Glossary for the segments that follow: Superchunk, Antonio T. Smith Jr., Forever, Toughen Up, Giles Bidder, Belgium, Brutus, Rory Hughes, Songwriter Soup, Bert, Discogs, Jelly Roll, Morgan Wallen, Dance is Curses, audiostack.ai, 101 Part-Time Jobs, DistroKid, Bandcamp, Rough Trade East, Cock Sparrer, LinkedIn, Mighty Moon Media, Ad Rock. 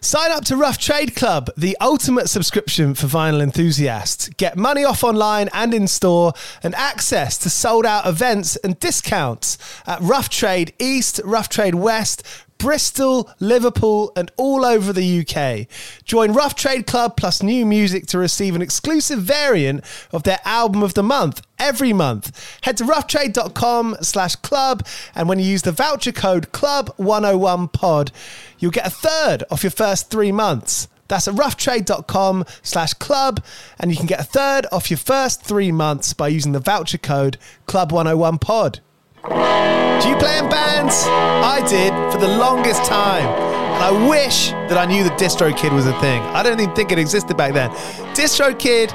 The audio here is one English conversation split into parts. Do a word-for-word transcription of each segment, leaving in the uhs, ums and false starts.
Sign up to Rough Trade Club, the ultimate subscription for vinyl enthusiasts. Get money off online and in store and access to sold out events and discounts at Rough Trade East, Rough Trade West, Bristol, Liverpool, and all over the U K. Join Rough Trade Club plus new music to receive an exclusive variant of their album of the month every month. Head to rough trade dot com slash club, and when you use the voucher code club one oh one pod, you'll get a third off your first three months. That's at rough trade dot com slash club, and you can get a third off your first three months by using the voucher code club one oh one pod. Do you play in bands? I did for the longest time, and I wish that I knew that DistroKid was a thing. I don't even think it existed back then. DistroKid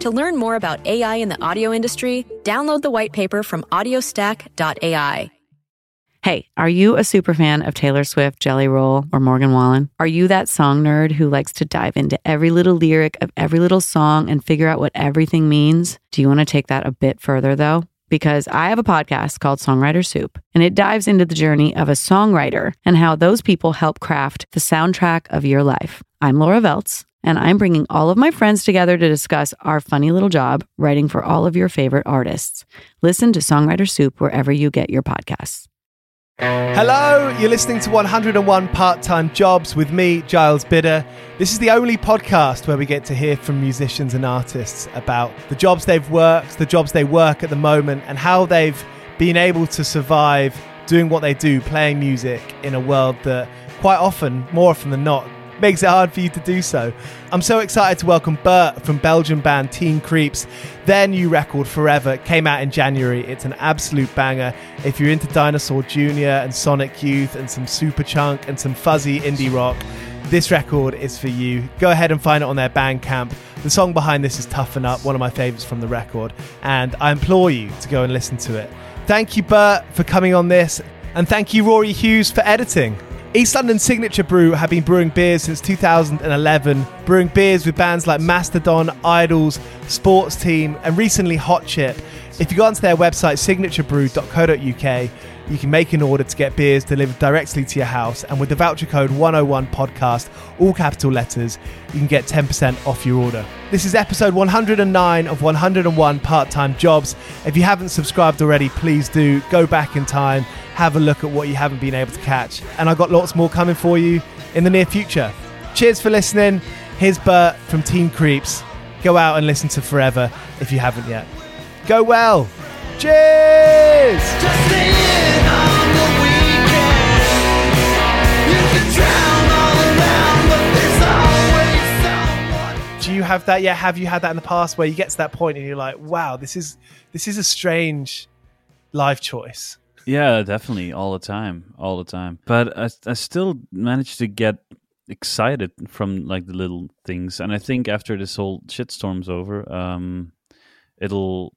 To learn more about A I in the audio industry, download the white paper from audio stack dot A I. Hey, are you a superfan of Taylor Swift, Jelly Roll, or Morgan Wallen? Are you that song nerd who likes to dive into every little lyric of every little song and figure out what everything means? Do you want to take that a bit further, though? Because I have a podcast called Songwriter Soup, and it dives into the journey of a songwriter and how those people help craft the soundtrack of your life. I'm Laura Veltz, and I'm bringing all of my friends together to discuss our funny little job writing for all of your favorite artists. Listen to Songwriter Soup wherever you get your podcasts. Hello, you're listening to one oh one Part-Time Jobs with me, Giles Bidder. This is the only podcast where we get to hear from musicians and artists about the jobs they've worked, the jobs they work at the moment, and how they've been able to survive doing what they do, playing music in a world that quite often, more often than not, makes it hard for you to do so. I'm so excited to welcome Bert from Belgian band Teen Creeps. Their new record, Forever, came out in January. It's an absolute banger. If you're into Dinosaur Junior and Sonic Youth and some Superchunk and some fuzzy indie rock, this record is for you. Go ahead and find it on their Bandcamp. The song behind this is Toughen Up, one of my favourites from the record, and I implore you to go and listen to it. Thank you, Bert, for coming on this, and thank you, Rory Hughes, for editing. East London Signature Brew have been brewing beers since two thousand eleven, brewing beers with bands like Mastodon, Idols, Sports Team, and recently Hot Chip. If you go onto their website, signature brew dot co dot U K, you can make an order to get beers delivered directly to your house, and with the voucher code one oh one podcast, all capital letters, you can get ten percent off your order. This is episode one oh nine of one oh one Part-Time Jobs. If you haven't subscribed already, please do go back in time, have a look at what you haven't been able to catch, and I've got lots more coming for you in the near future. Cheers for listening. Here's Bert from Teen Creeps. Go out and listen to Forever if you haven't yet. Go well. Cheers! Just staying on the weekend. You can drown all around, but there's always someone. Do you have that yet? Have you had that in the past where you get to that point and you're like, wow, this is this is a strange life choice? Yeah, definitely, all the time, all the time. But I, I still manage to get excited from like the little things, and I think after this whole shitstorm's over, um, it'll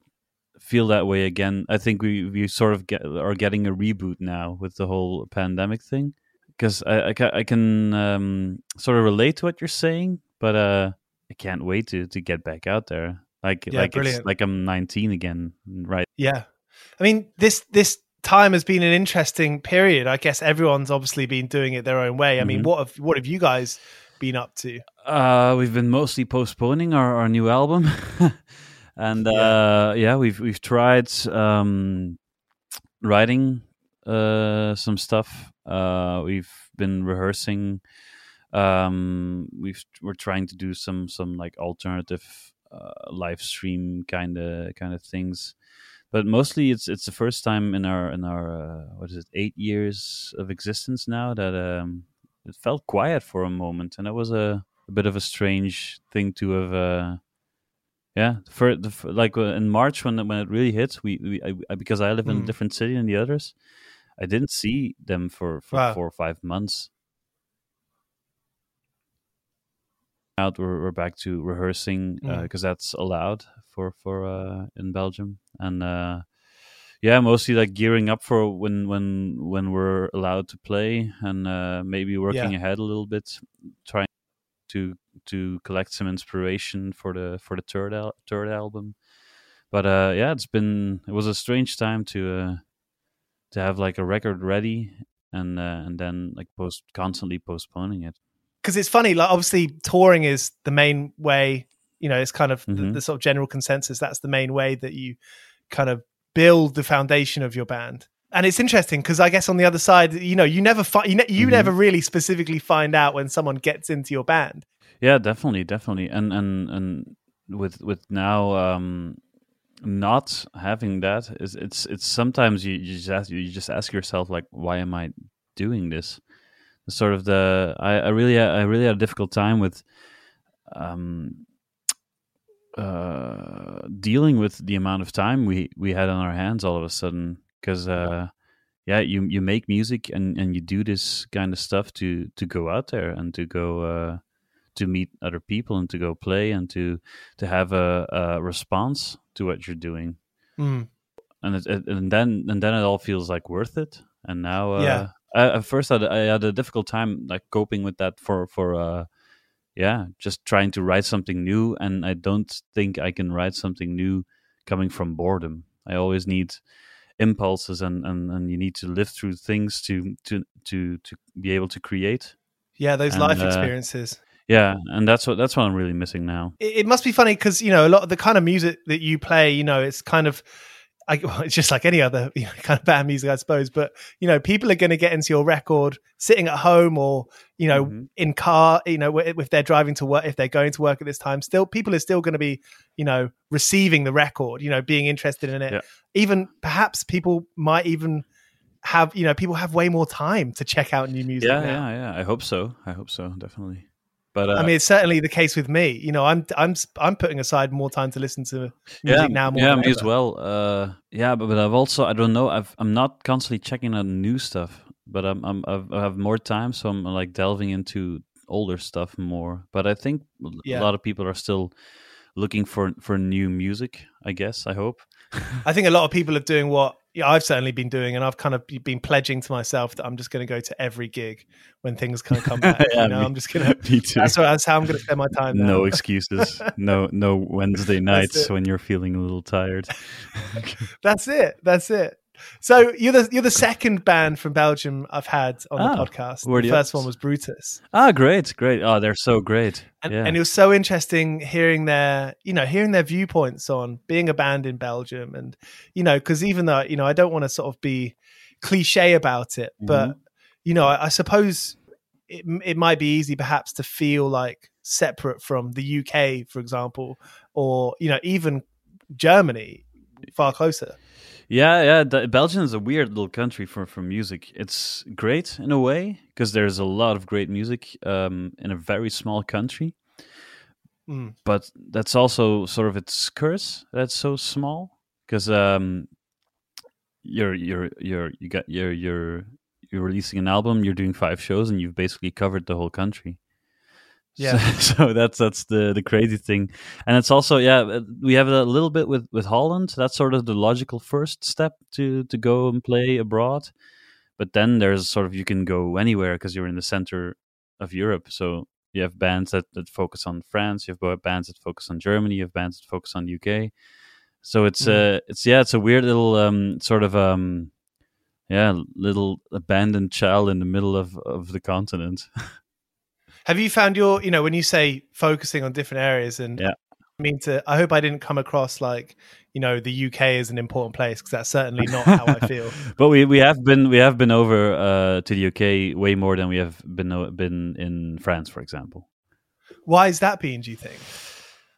feel that way again. I think we, we sort of get are getting a reboot now with the whole pandemic thing, because I, I, I can um, sort of relate to what you're saying, But uh, I can't wait to to get back out there. Like yeah, like brilliant. It's like I'm nineteen again, right? Yeah, I mean this this time has been an interesting period. I guess everyone's obviously been doing it their own way. I mm-hmm. mean, what have what have you guys been up to? Uh, we've been mostly postponing our, our new album, and yeah. Uh, yeah, we've we've tried um, writing uh, some stuff. Uh, we've been rehearsing. Um, we've we're trying to do some some like alternative. Uh, live stream kind of kind of things, but mostly it's it's the first time in our in our uh, what is it eight years of existence now that um, it felt quiet for a moment, and it was a, a bit of a strange thing to have. Uh, yeah, for the, for, like uh, in March when when it really hit, we, we I, I, because I live mm. in a different city than the others, I didn't see them for, for wow. four or five months. Out we're, we're back to rehearsing because uh, that's allowed for for uh, in Belgium, and uh, yeah, mostly like gearing up for when when when we're allowed to play, and uh, maybe working yeah. ahead a little bit, trying to to collect some inspiration for the for the third al- third album. But uh, yeah, it's been it was a strange time to uh, to have like a record ready and uh, and then like post constantly postponing it. Because it's funny, like obviously touring is the main way, you know, it's kind of mm-hmm. the, the sort of general consensus. That's the main way that you kind of build the foundation of your band. And it's interesting because I guess on the other side, you know, you never fi- you, ne- you mm-hmm. never really specifically find out when someone gets into your band. Yeah, definitely, definitely. And and and with with now um, not having that, it's it's, it's sometimes you, you just ask, you just ask yourself like, why am I doing this? Sort of the I, I really I really had a difficult time with um, uh, dealing with the amount of time we, we had on our hands all of a sudden because uh, yeah you you make music and, and you do this kind of stuff to, to go out there and to go uh, to meet other people and to go play and to to have a, a response to what you're doing mm. and it, it, and then and then it all feels like worth it and now uh, yeah. Uh, at first, I, I had a difficult time like coping with that for for uh, yeah, just trying to write something new. And I don't think I can write something new coming from boredom. I always need impulses, and, and, and you need to live through things to to to, to be able to create. Yeah, those and, life experiences. Uh, yeah, and that's what that's what I'm really missing now. It, it must be funny because you know a lot of the kind of music that you play, you know, it's kind of. I, well, it's just like any other you know, kind of band music, I suppose. But, you know, people are going to get into your record sitting at home or, you know, mm-hmm. in car, you know, w- if they're driving to work, if they're going to work at this time, still people are still going to be, you know, receiving the record, you know, being interested in it. Yeah. Even perhaps people might even have, you know, people have way more time to check out new music. Yeah, now. yeah, yeah. I hope so. I hope so. Definitely. But, uh, I mean, it's certainly the case with me. You know, I'm I'm I'm putting aside more time to listen to music yeah, now. More yeah, than me ever. as well. Uh, yeah, but, but I've also I don't know. I've, I'm not constantly checking out new stuff, but I'm I'm I've, I have more time, so I'm like delving into older stuff more. But I think yeah. a lot of people are still looking for, for new music. I guess I hope. I think a lot of people are doing what. Yeah, I've certainly been doing, and I've kind of been pledging to myself that I'm just going to go to every gig when things kind of come back. yeah, you know, me, I'm just going to. That's, that's how I'm going to spend my time. Now. No excuses. no, no Wednesday nights when you're feeling a little tired. that's it. That's it. So you're the you're the second band from Belgium I've had on ah, the podcast. The first ups? one was Brutus. Ah, great, great. Oh, they're so great. And, yeah. and it was so interesting hearing their, you know, hearing their viewpoints on being a band in Belgium, and you know, because even though you know, I don't want to sort of be cliche about it, mm-hmm. but you know, I, I suppose it it might be easy perhaps to feel like separate from the U K, for example, or you know, even Germany, far closer. Yeah, yeah. The, Belgium is a weird little country for, for music. It's great in a way because there's a lot of great music um, in a very small country. Mm. But that's also sort of its curse. That's so small because um, you're you're you're you got you're you're you're releasing an album. You're doing five shows, and you've basically covered the whole country. Yeah. So, so that's that's the, the crazy thing, and it's also yeah we have a little bit with, with Holland. That's sort of the logical first step to, to go and play abroad, but then there's sort of you can go anywhere because you're in the center of Europe. So You have bands that, that focus on France. You have bands that focus on Germany. You have bands that focus on U K. So it's mm. uh, it's yeah, it's a weird little um, sort of um, yeah, little abandoned child in the middle of, of the continent. Have you found your, you know, when you say focusing on different areas, and yeah. I mean to, I hope I didn't come across like, you know, the U K is an important place, because that's certainly not how I feel. But we, we have been we have been over uh, to the U K way more than we have been been in France, for example. Why is that being? Do you think?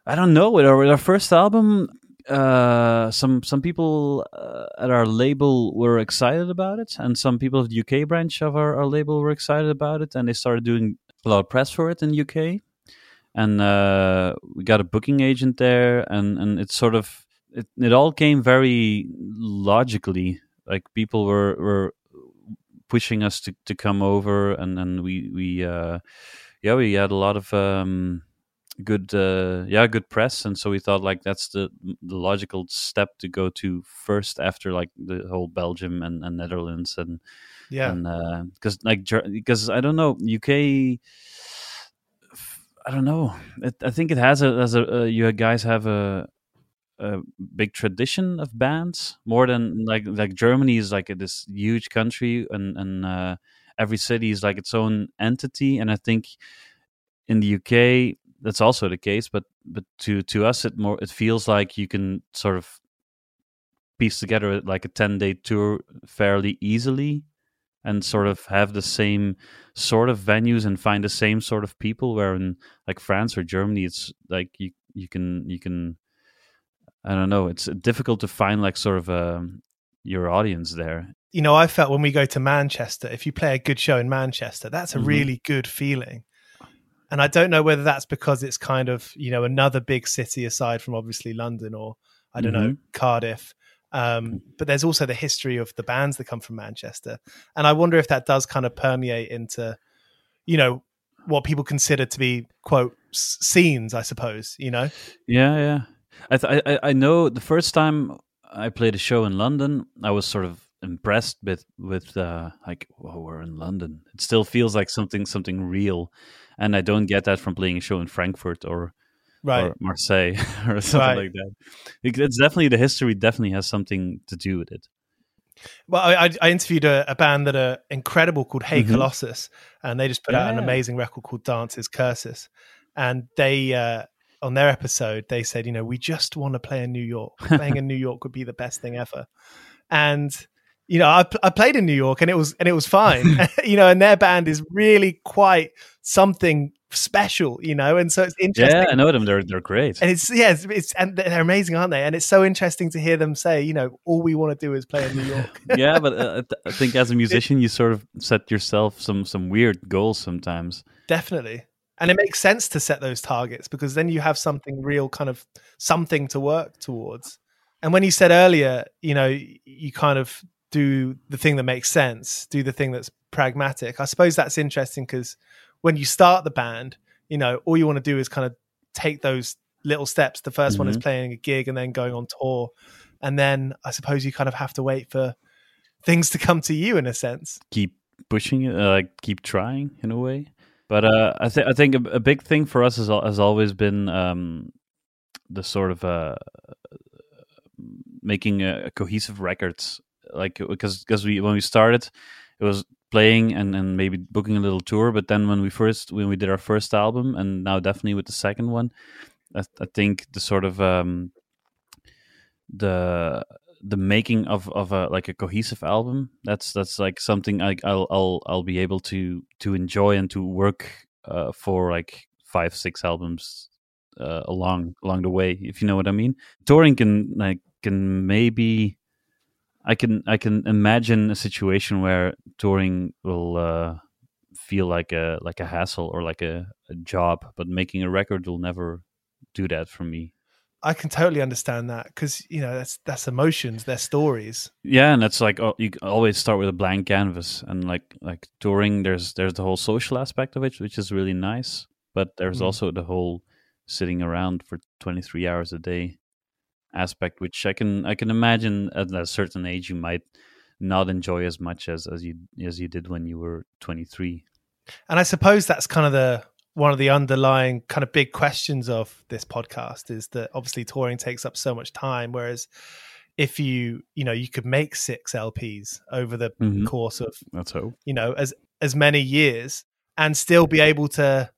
I don't know. With our, with our first album, uh, some some people uh, at our label were excited about it, and some people of the U K branch of our, our label were excited about it, and they started doing a lot of press for it in the U K, and uh, we got a booking agent there, and, and it sort of it, it all came very logically. Like people were, were pushing us to, to come over, and then we we uh, yeah we had a lot of um, good uh, yeah good press, and so we thought like that's the the logical step to go to first after like the whole Belgium and, and Netherlands and. Yeah, because uh, like because I don't know U K, I don't know. It, I think it has a as a uh, you guys have a a big tradition of bands more than like like Germany is like a, this huge country, and and uh, every city is like its own entity, and I think in the U K that's also the case. But but to to us it more it feels like you can sort of piece together like a ten-day tour fairly easily. And sort of have the same sort of venues and find the same sort of people. Where in like France or Germany, it's like you you can you can I don't know. It's difficult to find like sort of a, your audience there. You know, I felt when we go to Manchester, if you play a good show in Manchester, that's a mm-hmm. really good feeling. And I don't know whether that's because it's kind of, you know, another big city aside from obviously London or I don't mm-hmm. know Cardiff. Um, but there's also the history of the bands that come from Manchester. And I wonder if that does kind of permeate into, you know, what people consider to be, quote, s- scenes, I suppose, you know? Yeah, yeah. I, th- I I know the first time I played a show in London, I was sort of impressed with, with uh, like, oh, we're in London. It still feels like something something real. And I don't get that from playing a show in Frankfurt or... Right. Or Marseille or something right. like that. It's definitely, the history definitely has something to do with it. Well, I, I interviewed a, a band that are incredible called Hey mm-hmm. Colossus, and they just put yeah. out an amazing record called Dance is Curses. And they, uh, on their episode, they said, you know, we just want to play in New York. Playing in New York would be the best thing ever. And, you know, I, I played in New York and it was, and it was fine, you know, and their band is really quite something special, you know, and so it's interesting. Yeah, I know them. They're they're great, and it's yeah, it's, it's and they're amazing, aren't they? And it's so interesting to hear them say, you know, all we want to do is play in New York. Yeah, but uh, I think as a musician, you sort of set yourself some some weird goals sometimes. Definitely, and it makes sense to set those targets because then you have something real, kind of something to work towards. And when you said earlier, you know, you kind of do the thing that makes sense, do the thing that's pragmatic. I suppose that's interesting because when you start the band, you know, all you want to do is kind of take those little steps. The first mm-hmm. one is playing a gig and then going on tour. And then I suppose you kind of have to wait for things to come to you in a sense. Keep pushing it, uh, like keep trying in a way. But uh, I, th- I think a, a big thing for us has, has always been um, the sort of uh, making a, a cohesive records. Like, because because we when we started, it was playing and, and maybe booking a little tour, but then when we first when we did our first album, and now definitely with the second one, I, I think the sort of um, the the making of of a like a cohesive album that's that's like something I, I'll I'll I'll be able to to enjoy and to work uh, for like five six albums uh, along along the way, if you know what I mean. Touring can like can maybe. I can I can imagine a situation where touring will uh, feel like a like a hassle or like a, a job, but making a record will never do that for me. I can totally understand that because you know that's that's emotions, they're stories. Yeah, and that's like oh, you always start with a blank canvas, and like like touring, there's there's the whole social aspect of it, which is really nice, but there's mm. also the whole sitting around for twenty-three hours a day aspect, which I can I can imagine at a certain age you might not enjoy as much as as you as you did when you were twenty-three. And I suppose that's kind of the one of the underlying kind of big questions of this podcast is that obviously touring takes up so much time, whereas if you, you know, you could make six L Ps over the mm-hmm. course of, that's hope, you know, as as many years and still be able to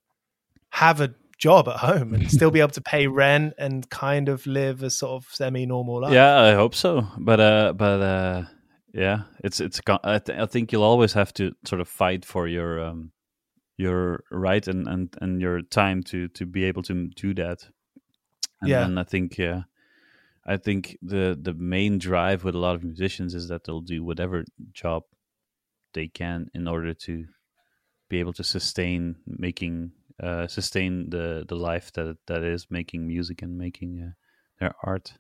have a job at home and still be able to pay rent and kind of live a sort of semi-normal life. Yeah, I hope so. But uh, but uh, yeah, it's it's. I, th- I think you'll always have to sort of fight for your um, your right and, and, and your time to, to be able to do that. And yeah, then I think yeah, I think the the main drive with a lot of musicians is that they'll do whatever job they can in order to be able to sustain making. Uh, sustain the, the life that that is making music and making uh, their art.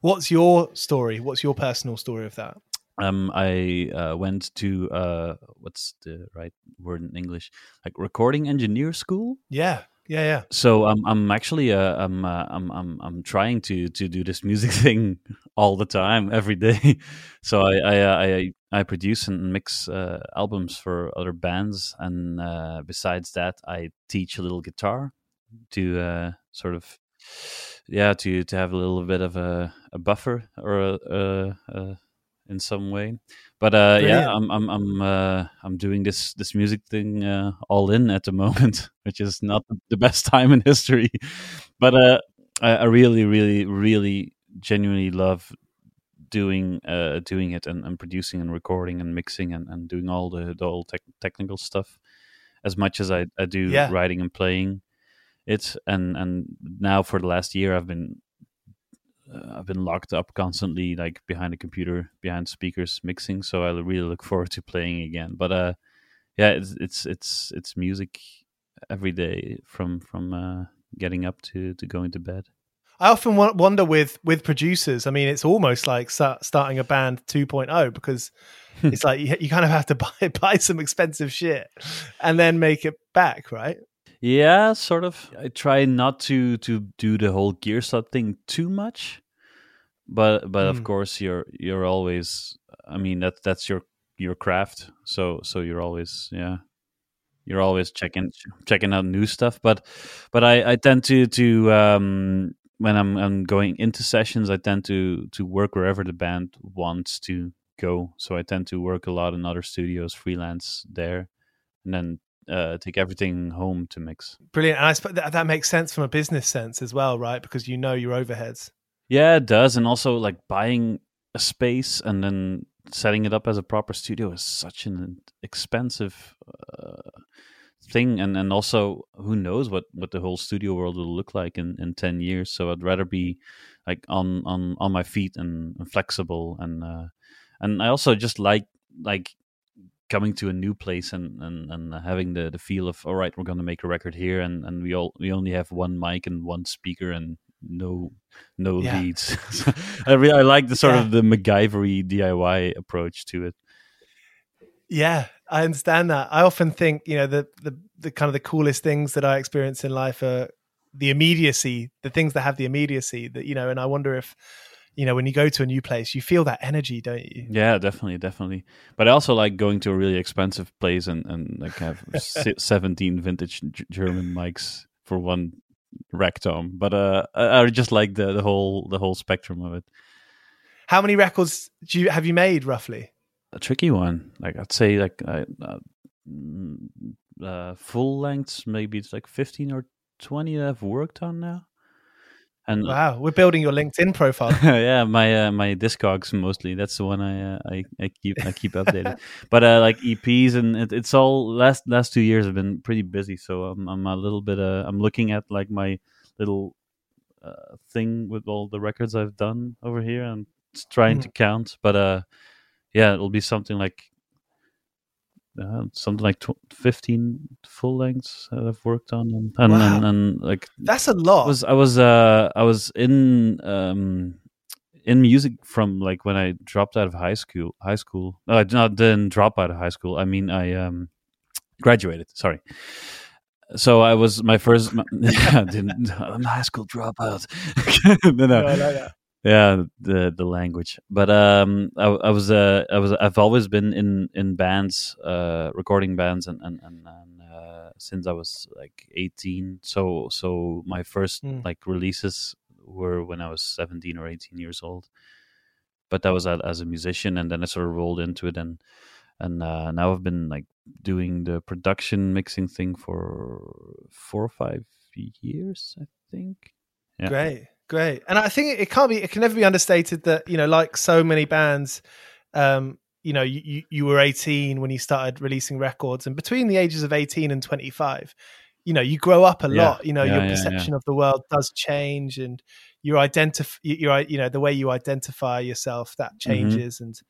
What's your story? What's your personal story of that? Um, I uh, went to uh, what's the right word in English? Like recording engineer school. Yeah, yeah, yeah. So I'm I'm actually uh, I'm uh, I'm I'm I'm trying to to do this music thing all the time, every day. So I I I, I produce and mix uh, albums for other bands, and uh, besides that, I teach a little guitar to uh, sort of, yeah, to, to have a little bit of a, a buffer or a, a, a, in some way. But uh, yeah, I'm I'm I'm uh, I'm doing this this music thing uh, all in at the moment, which is not the best time in history. But uh, I, I really, really, really genuinely love doing uh doing it and, and producing and recording and mixing and, and doing all the, the whole tech, technical stuff as much as I, I do yeah. writing and playing it, and and now for the last year I've been uh, I've been locked up constantly, like behind a computer, behind speakers, mixing, so I really look forward to playing again. But uh yeah it's it's it's, it's music every day from from uh, getting up to, to going to bed. I often wonder with, with producers, I mean, it's almost like start, starting a band two point oh, because it's like you, you kind of have to buy buy some expensive shit and then make it back, right? Yeah, sort of. I try not to, to do the whole gear sub thing too much, but but mm. of course you're you're always. I mean that that's your your craft, so so you're always yeah. You're always checking checking out new stuff, but but I, I tend to to. Um, When I'm, I'm going into sessions, I tend to, to work wherever the band wants to go. So I tend to work a lot in other studios, freelance there, and then uh, take everything home to mix. Brilliant. And I suppose that, that makes sense from a business sense as well, right? Because you know your overheads. Yeah, it does. And also like buying a space and then setting it up as a proper studio is such an expensive uh, thing, and and also who knows what what the whole studio world will look like in in ten years, so I'd rather be like on on on my feet and, and flexible, and uh and I also just like like coming to a new place and and, and having the the feel of, all right, we're going to make a record here, and and we all we only have one mic and one speaker and no no yeah. leads. I really I like the sort yeah. of the MacGyvery D I Y approach to it. Yeah, I understand that. I often think, you know, the, the the kind of the coolest things that I experience in life are the immediacy, the things that have the immediacy that, you know, and I wonder if, you know, when you go to a new place, you feel that energy, don't you? Yeah, definitely, definitely. But I also like going to a really expensive place and, and like have seventeen vintage German mics for one rectum. But uh, I, I just like the, the whole the whole spectrum of it. How many records do you have you made roughly? A tricky one. Like I'd say, like uh, uh, full lengths, maybe it's like fifteen or twenty that I've worked on now. And wow, we're building your LinkedIn profile. Yeah, my uh, my Discogs mostly. That's the one I uh, I, I keep I keep updated. But uh, like E Ps and it, it's all last last two years have been pretty busy. So I'm I'm a little bit. Uh, I'm looking at like my little uh, thing with all the records I've done over here and trying mm. to count, but uh. Yeah, it'll be something like uh, something like tw- fifteen full lengths that I've worked on, and and, wow. and, and like that's a lot. I was I was uh, I was in um, in music from like when I dropped out of high school. High school, no, I not didn't drop out of high school. I mean, I um, graduated. Sorry. So I was my first. My, I didn't. I'm a high school dropout. no, no. no I like that. Yeah, the the language. But um, I, I was uh, I was I've always been in in bands, uh, recording bands, and and and, and uh, since I was like eighteen. So so my first mm. like releases were when I was seventeen or eighteen years old. But that was as a musician, and then I sort of rolled into it, and and uh, now I've been like doing the production mixing thing for four or five years, I think. Yeah. Great, great, and I think it can't be, it can never be understated that, you know, like so many bands, um, you know, you you were eighteen when you started releasing records, and between the ages of eighteen and twenty-five, you know, you grow up a yeah. lot. You know, yeah, your yeah, perception yeah. of the world does change, and your identify, your you know, the way you identify yourself, that changes. Mm-hmm. And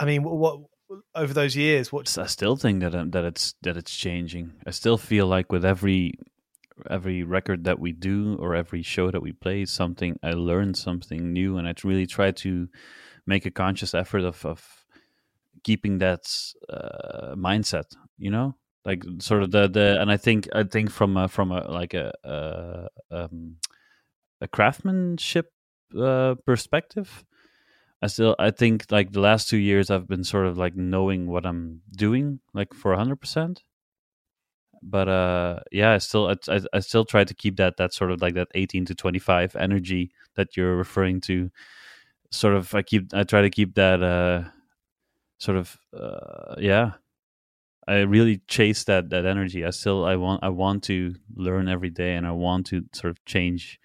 I mean, what, what over those years? What I still think that um, that it's that it's changing. I still feel like with every every record that we do or every show that we play, something I learn something new, and I really try to make a conscious effort of, of keeping that uh, mindset, you know, like sort of the, the and I think I think from a, from a like a a, um, a craftsmanship uh, perspective, I still I think like the last two years I've been sort of like knowing what I'm doing like for one hundred percent. But uh, yeah, I still I, I still try to keep that that sort of like that eighteen to twenty-five energy that you're referring to. Sort of, I keep I try to keep that uh, sort of uh, yeah. I really chase that that energy. I still I want I want to learn every day, and I want to sort of change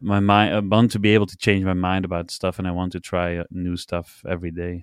my mind. I want to be able to change my mind about stuff, and I want to try new stuff every day.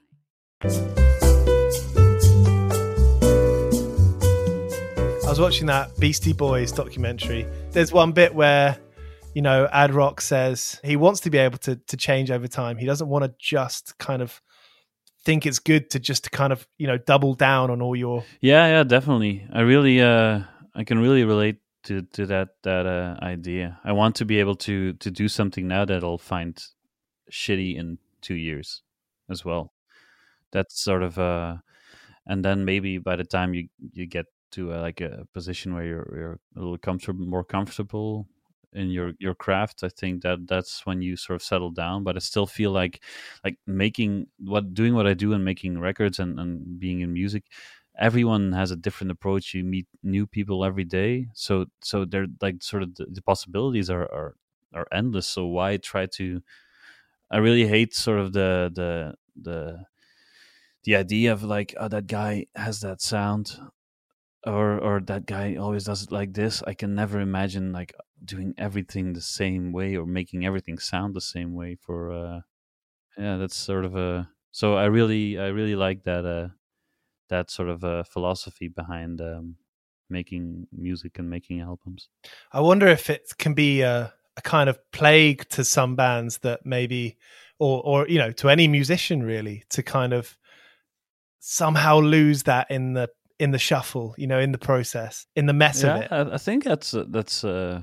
I was watching that Beastie Boys documentary. There's one bit where, you know, Ad Rock says he wants to be able to to change over time. He doesn't want to just kind of think it's good to just kind of, you know, double down on all your. Yeah, yeah, definitely. I really, uh, I can really relate to to that that uh, idea. I want to be able to to do something now that I'll find shitty in two years as well. That's sort of, uh, and then maybe by the time you, you get to a, like a position where you're, you're a little comfortable, more comfortable in your, your craft, I think that that's when you sort of settle down. But I still feel like like making what doing what I do and making records and, and being in music, everyone has a different approach. You meet new people every day, so so they're like sort of the, the possibilities are, are are endless. So why try to? I really hate sort of the the the. The idea of like, oh, that guy has that sound, or or that guy always does it like this. I can never imagine like doing everything the same way or making everything sound the same way. For uh, yeah, that's sort of a. So I really, I really like that uh, that sort of uh, philosophy behind um, making music and making albums. I wonder if it can be a, a kind of plague to some bands that maybe, or or you know, to any musician really, to kind of somehow lose that in the in the shuffle, you know, in the process, in the mess yeah, of it. I, I think that's uh, that's uh,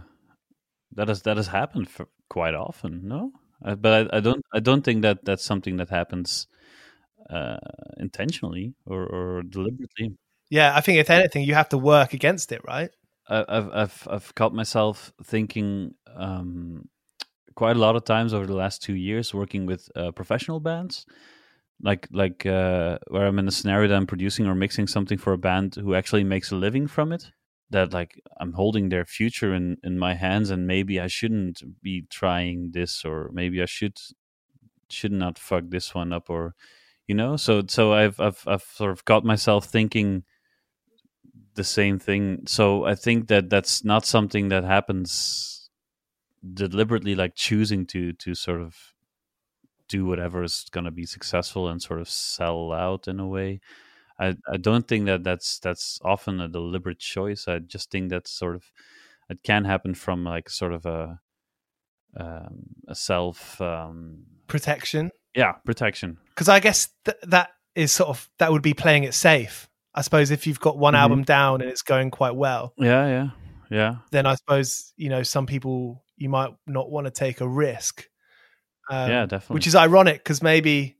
that has that has happened for quite often. No, I, but I, I don't I don't think that that's something that happens uh, intentionally or, or deliberately. Yeah, I think if anything, you have to work against it, right? I, I've I've I've caught myself thinking um, quite a lot of times over the last two years working with uh, professional bands. Like like uh, where I'm in a scenario that I'm producing or mixing something for a band who actually makes a living from it, that like I'm holding their future in, in my hands, and maybe I shouldn't be trying this, or maybe I should should not fuck this one up, or you know. So so I've I've I've sort of got myself thinking the same thing. So I think that that's not something that happens deliberately, like choosing to to sort of do whatever is going to be successful and sort of sell out in a way. I, I don't think that that's that's often a deliberate choice. I just think that's sort of, it can happen from like sort of a um, a self um, protection. Yeah, protection. Because I guess th- that is sort of that would be playing it safe. I suppose if you've got one mm-hmm. album down and it's going quite well. Yeah, yeah, yeah. Then I suppose, you know, some people you might not want to take a risk. Um, yeah, definitely. Which is ironic because maybe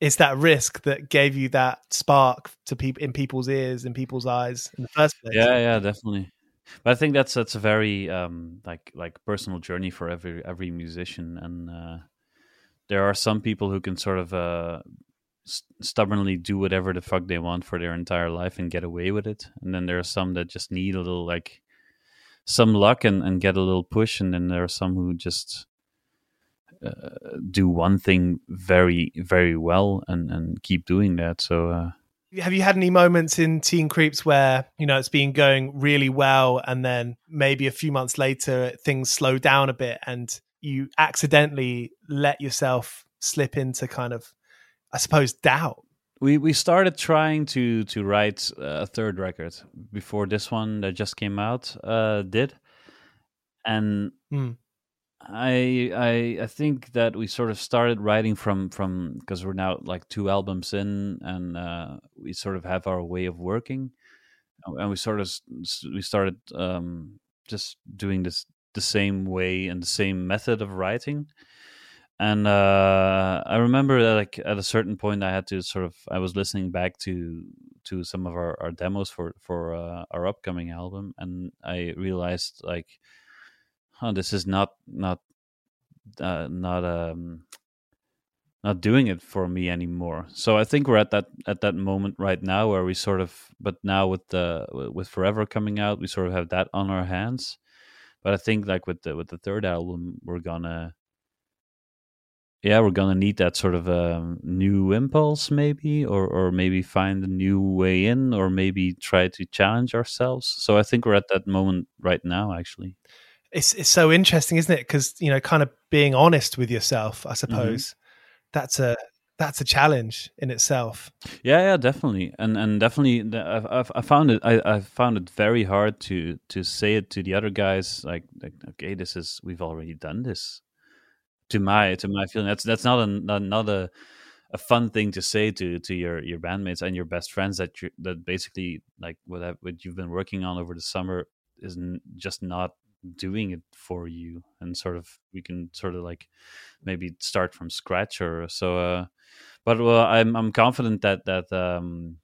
it's that risk that gave you that spark to people in people's ears and people's eyes in the first place. Yeah, yeah, definitely. But I think that's that's a very um, like like personal journey for every every musician, and uh, there are some people who can sort of uh, st- stubbornly do whatever the fuck they want for their entire life and get away with it, and then there are some that just need a little like some luck and, and get a little push, and then there are some who just uh, do one thing very very well and, and keep doing that. So. Uh, Have you had any moments in Teen Creeps where, you know, it's been going really well and then maybe a few months later things slow down a bit and you accidentally let yourself slip into kind of, I suppose, doubt? We we started trying to, to write a third record before this one that just came out uh, did. And mm. I I I think that we sort of started writing from from because we're now like two albums in, and uh, we sort of have our way of working, and we sort of we started um, just doing this the same way and the same method of writing. And uh, I remember that like at a certain point I had to sort of I was listening back to to some of our, our demos for for uh, our upcoming album, and I realized like. Oh, this is not not uh, not um not doing it for me anymore. So I think we're at that at that moment right now where we sort of, but now with the with Forever coming out, we sort of have that on our hands. But I think like with the with the third album, we're gonna yeah we're gonna need that sort of um, new impulse maybe, or or maybe find a new way in, or maybe try to challenge ourselves. So I think we're at that moment right now actually. It's it's so interesting, isn't it? Because, you know, kind of being honest with yourself, I suppose, mm-hmm. that's a that's a challenge in itself. Yeah, yeah, definitely, and and definitely, I I found it I, I found it very hard to to say it to the other guys. Like, like, okay, this is we've already done this. To my to my feeling, that's that's not a not a, a fun thing to say to to your, your bandmates and your best friends that you that basically like what I, what you've been working on over the summer is just not. Doing it for you, and sort of we can sort of like maybe start from scratch or so uh but well i'm i'm confident that that um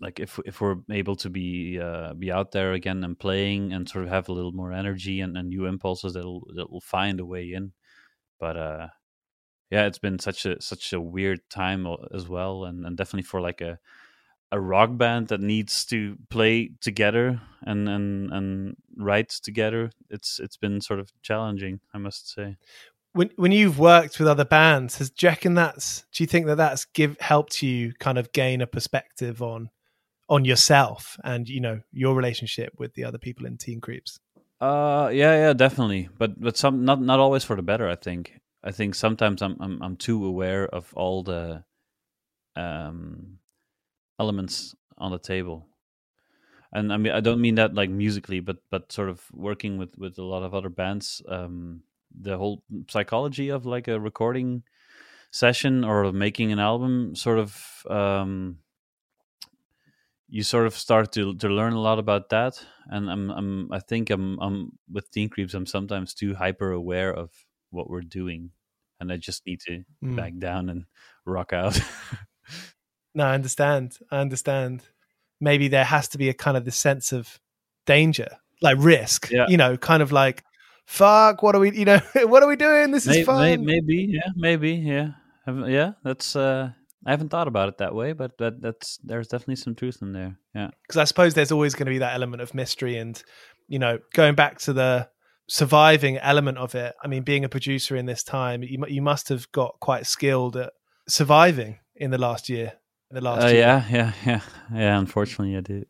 like if if we're able to be uh be out there again and playing and sort of have a little more energy and, and new impulses that'll that'll find a way in. But uh yeah it's been such a such a weird time as well, and, and definitely for like a a rock band that needs to play together and, and and write together, it's it's been sort of challenging, I must say. When when you've worked with other bands, has do you reckon that's do you think that that's give helped you kind of gain a perspective on on yourself and, you know, your relationship with the other people in Teen Creeps? Uh, yeah, yeah, definitely, but but some not not always for the better. I think I think sometimes I'm I'm, I'm too aware of all the um. elements on the table, and I mean I don't mean that like musically, but but sort of working with with a lot of other bands, um the whole psychology of like a recording session or making an album sort of um you sort of start to to learn a lot about that, and I'm I'm I think I'm I'm with Teen Creeps I'm sometimes too hyper aware of what we're doing, and I just need to mm. back down and rock out. No, I understand. I understand. Maybe there has to be a kind of this sense of danger, like risk, yeah. You know, kind of like, fuck, what are we, you know, what are we doing? This maybe, is fun. Maybe, yeah, maybe, yeah. Yeah, that's, uh, I haven't thought about it that way, but that, that's, there's definitely some truth in there. Yeah. Because I suppose there's always going to be that element of mystery and, you know, going back to the surviving element of it. I mean, being a producer in this time, you, you must have got quite skilled at surviving in the last year. The last uh, year. yeah yeah yeah yeah unfortunately I did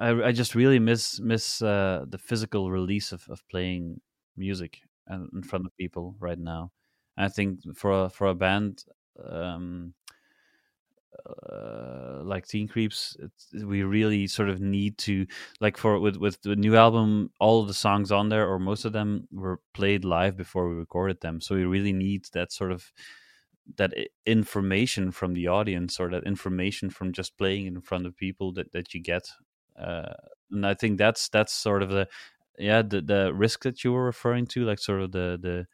I I just really miss miss uh, the physical release of, of playing music and in front of people right now, and I think for a, for a band um uh, like Teen Creeps, it's, we really sort of need to, like, for with with the new album, all of the songs on there, or most of them, were played live before we recorded them. So we really need that sort of that information from the audience, or that information from just playing in front of people that, that you get. Uh, and I think that's that's sort of the yeah the, the risk that you were referring to, like sort of the the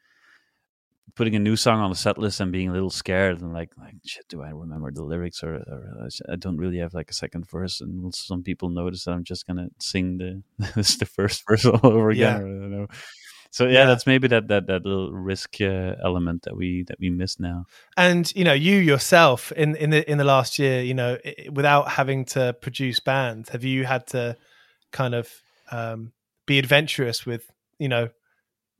putting a new song on the set list and being a little scared and like like shit, do I remember the lyrics, or, or I don't really have like a second verse, and some people notice that I'm just gonna sing the the first verse all over again. Yeah. I don't know. So yeah, yeah, that's maybe that that that little risk uh, element that we that we miss now. And you know, you yourself in in the in the last year, you know, it, without having to produce bands, have you had to kind of um, be adventurous with, you know,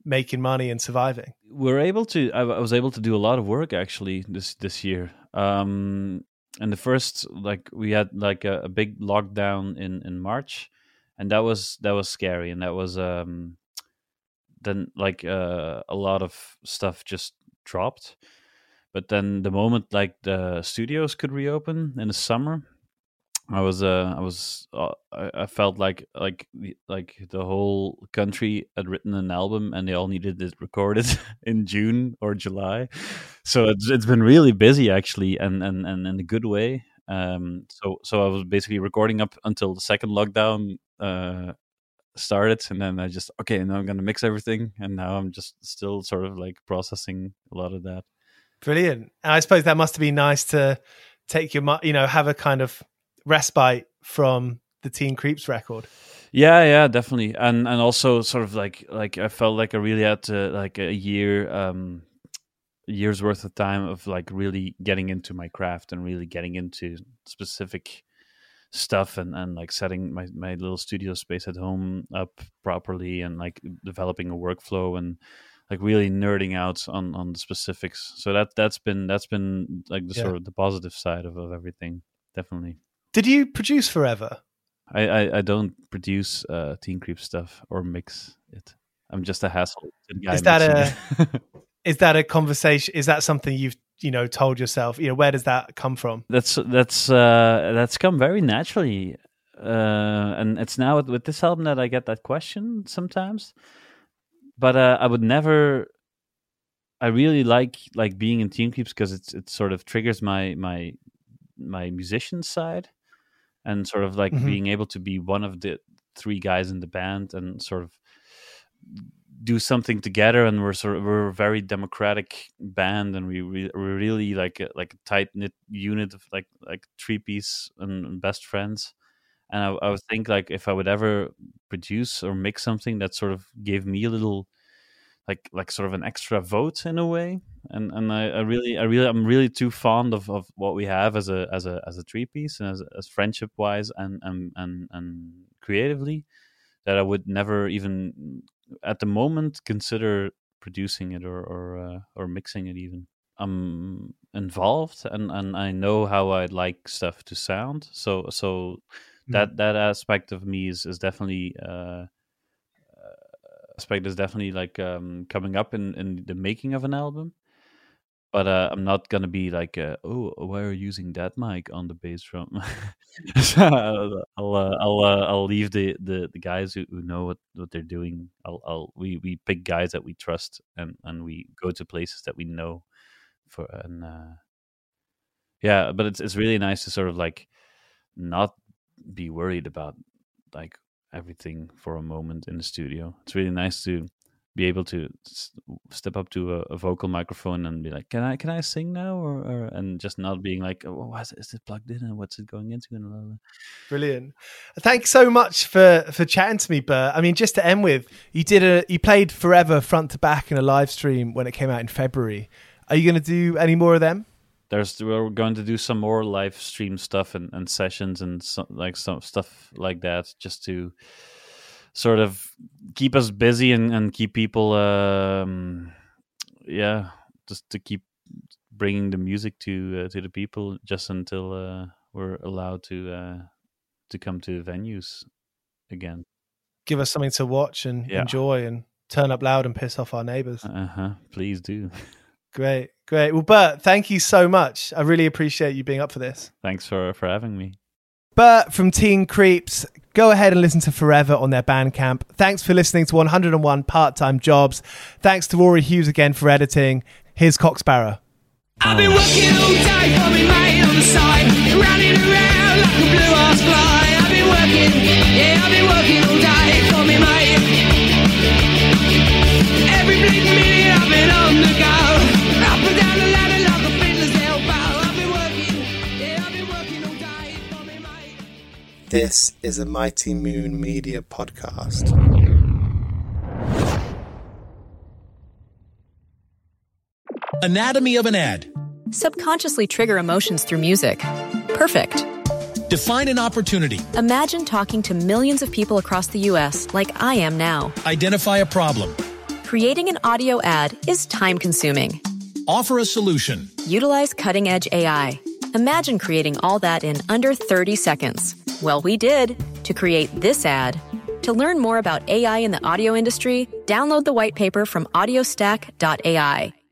making money and surviving? We're able to. I, I was able to do a lot of work actually this this year. Um, and the first, like, we had like a, a big lockdown in in March, and that was that was scary, and that was. Um, Then like uh, a lot of stuff just dropped, but then the moment like the studios could reopen in the summer, I was uh, I was uh, I felt like like like the whole country had written an album and they all needed it recorded in June or July, so it's it's been really busy actually, and and, and in a good way. Um, so so I was basically recording up until the second lockdown. Uh, started and then I just okay now I'm gonna mix everything, and now I'm just still sort of like processing a lot of that. Brilliant. And I suppose that must have been nice to take your, you know, have a kind of respite from the Teen Creeps record. Yeah, yeah, definitely. And and also sort of like like I felt like I really had to like a year um year's worth of time of like really getting into my craft and really getting into specific stuff and and like setting my my little studio space at home up properly and like developing a workflow and like really nerding out on on the specifics. So that that's been that's been like the yeah. sort of the positive side of, of everything, definitely. Did you produce Forever? I, I I don't produce uh Teen Creep stuff or mix it. I'm just a hassle to the guy. Is that a is that a conversation? Is that something you've, you know, told yourself, you know, where does that come from? That's that's uh, that's come very naturally, uh, and it's now with, with this album that I get that question sometimes. But uh, I would never. I really like like being in Teen Creeps because it's it sort of triggers my my my musician side, and sort of like mm-hmm. being able to be one of the three guys in the band and sort of do something together. And we're sort of we're a very democratic band, and we re- we're really like a, like a tight knit unit of like like three piece and, and best friends. And I, I would think like if I would ever produce or make something, that sort of gave me a little like like sort of an extra vote in a way. And and I, I really I really I'm really too fond of, of what we have as a as a as a three piece and as, as friendship wise and and and and creatively, that I would never even at the moment consider producing it or or, uh, or mixing it even. I'm involved and, and I know how I like stuff to sound. So so mm. that that aspect of me is, is definitely uh, aspect is definitely like um, coming up in, in the making of an album. But uh, I'm not gonna be like, uh, oh, why are you using that mic on the bass drum? I'll uh, I'll uh, I'll leave the, the, the guys who, who know what, what they're doing. I'll I'll we, we pick guys that we trust and, and we go to places that we know for and uh, yeah. But it's it's really nice to sort of like not be worried about like everything for a moment in the studio. It's really nice to be able to step up to a, a vocal microphone and be like, can I can I sing now? Or, or and just not being like, oh, why is it, is it plugged in and what's it going into? And blah, blah. Brilliant. Thanks so much for, for chatting to me, Bert. I mean, just to end with, you did a you played Forever front to back in a live stream when it came out in February. Are you going to do any more of them? There's we're going to do some more live stream stuff and, and sessions and some, like some stuff like that, just to sort of keep us busy and, and keep people, um, yeah, just to keep bringing the music to uh, to the people, just until uh, we're allowed to uh, to come to venues again. Give us something to watch and yeah. enjoy, and turn up loud and piss off our neighbors. Uh huh. Please do. Great, great. Well, Bert, thank you so much. I really appreciate you being up for this. Thanks for, for having me. Bert from Teen Creeps, go ahead and listen to Forever on their Bandcamp. Thanks for listening to one oh one Part-Time Jobs. Thanks to Rory Hughes again for editing. Here's Cock Sparrer. I've been working all day for me mate on the side, running around like a blue-ass fly. I've been working, yeah, I've been working all day for me mate. Every bleeding minute I've been on the go, up and down the ladder like a fiddler's elbow. I've been working, yeah, I've been working all day for me mate. This is a Mighty Moon Media podcast. Anatomy of an ad. Subconsciously trigger emotions through music. Perfect. Define an opportunity. Imagine talking to millions of people across the U S like I am now. Identify a problem. Creating an audio ad is time-consuming. Offer a solution. Utilize cutting-edge A I. Imagine creating all that in under thirty seconds. Well, we did to create this ad. To learn more about A I in the audio industry, download the white paper from audio stack dot A I.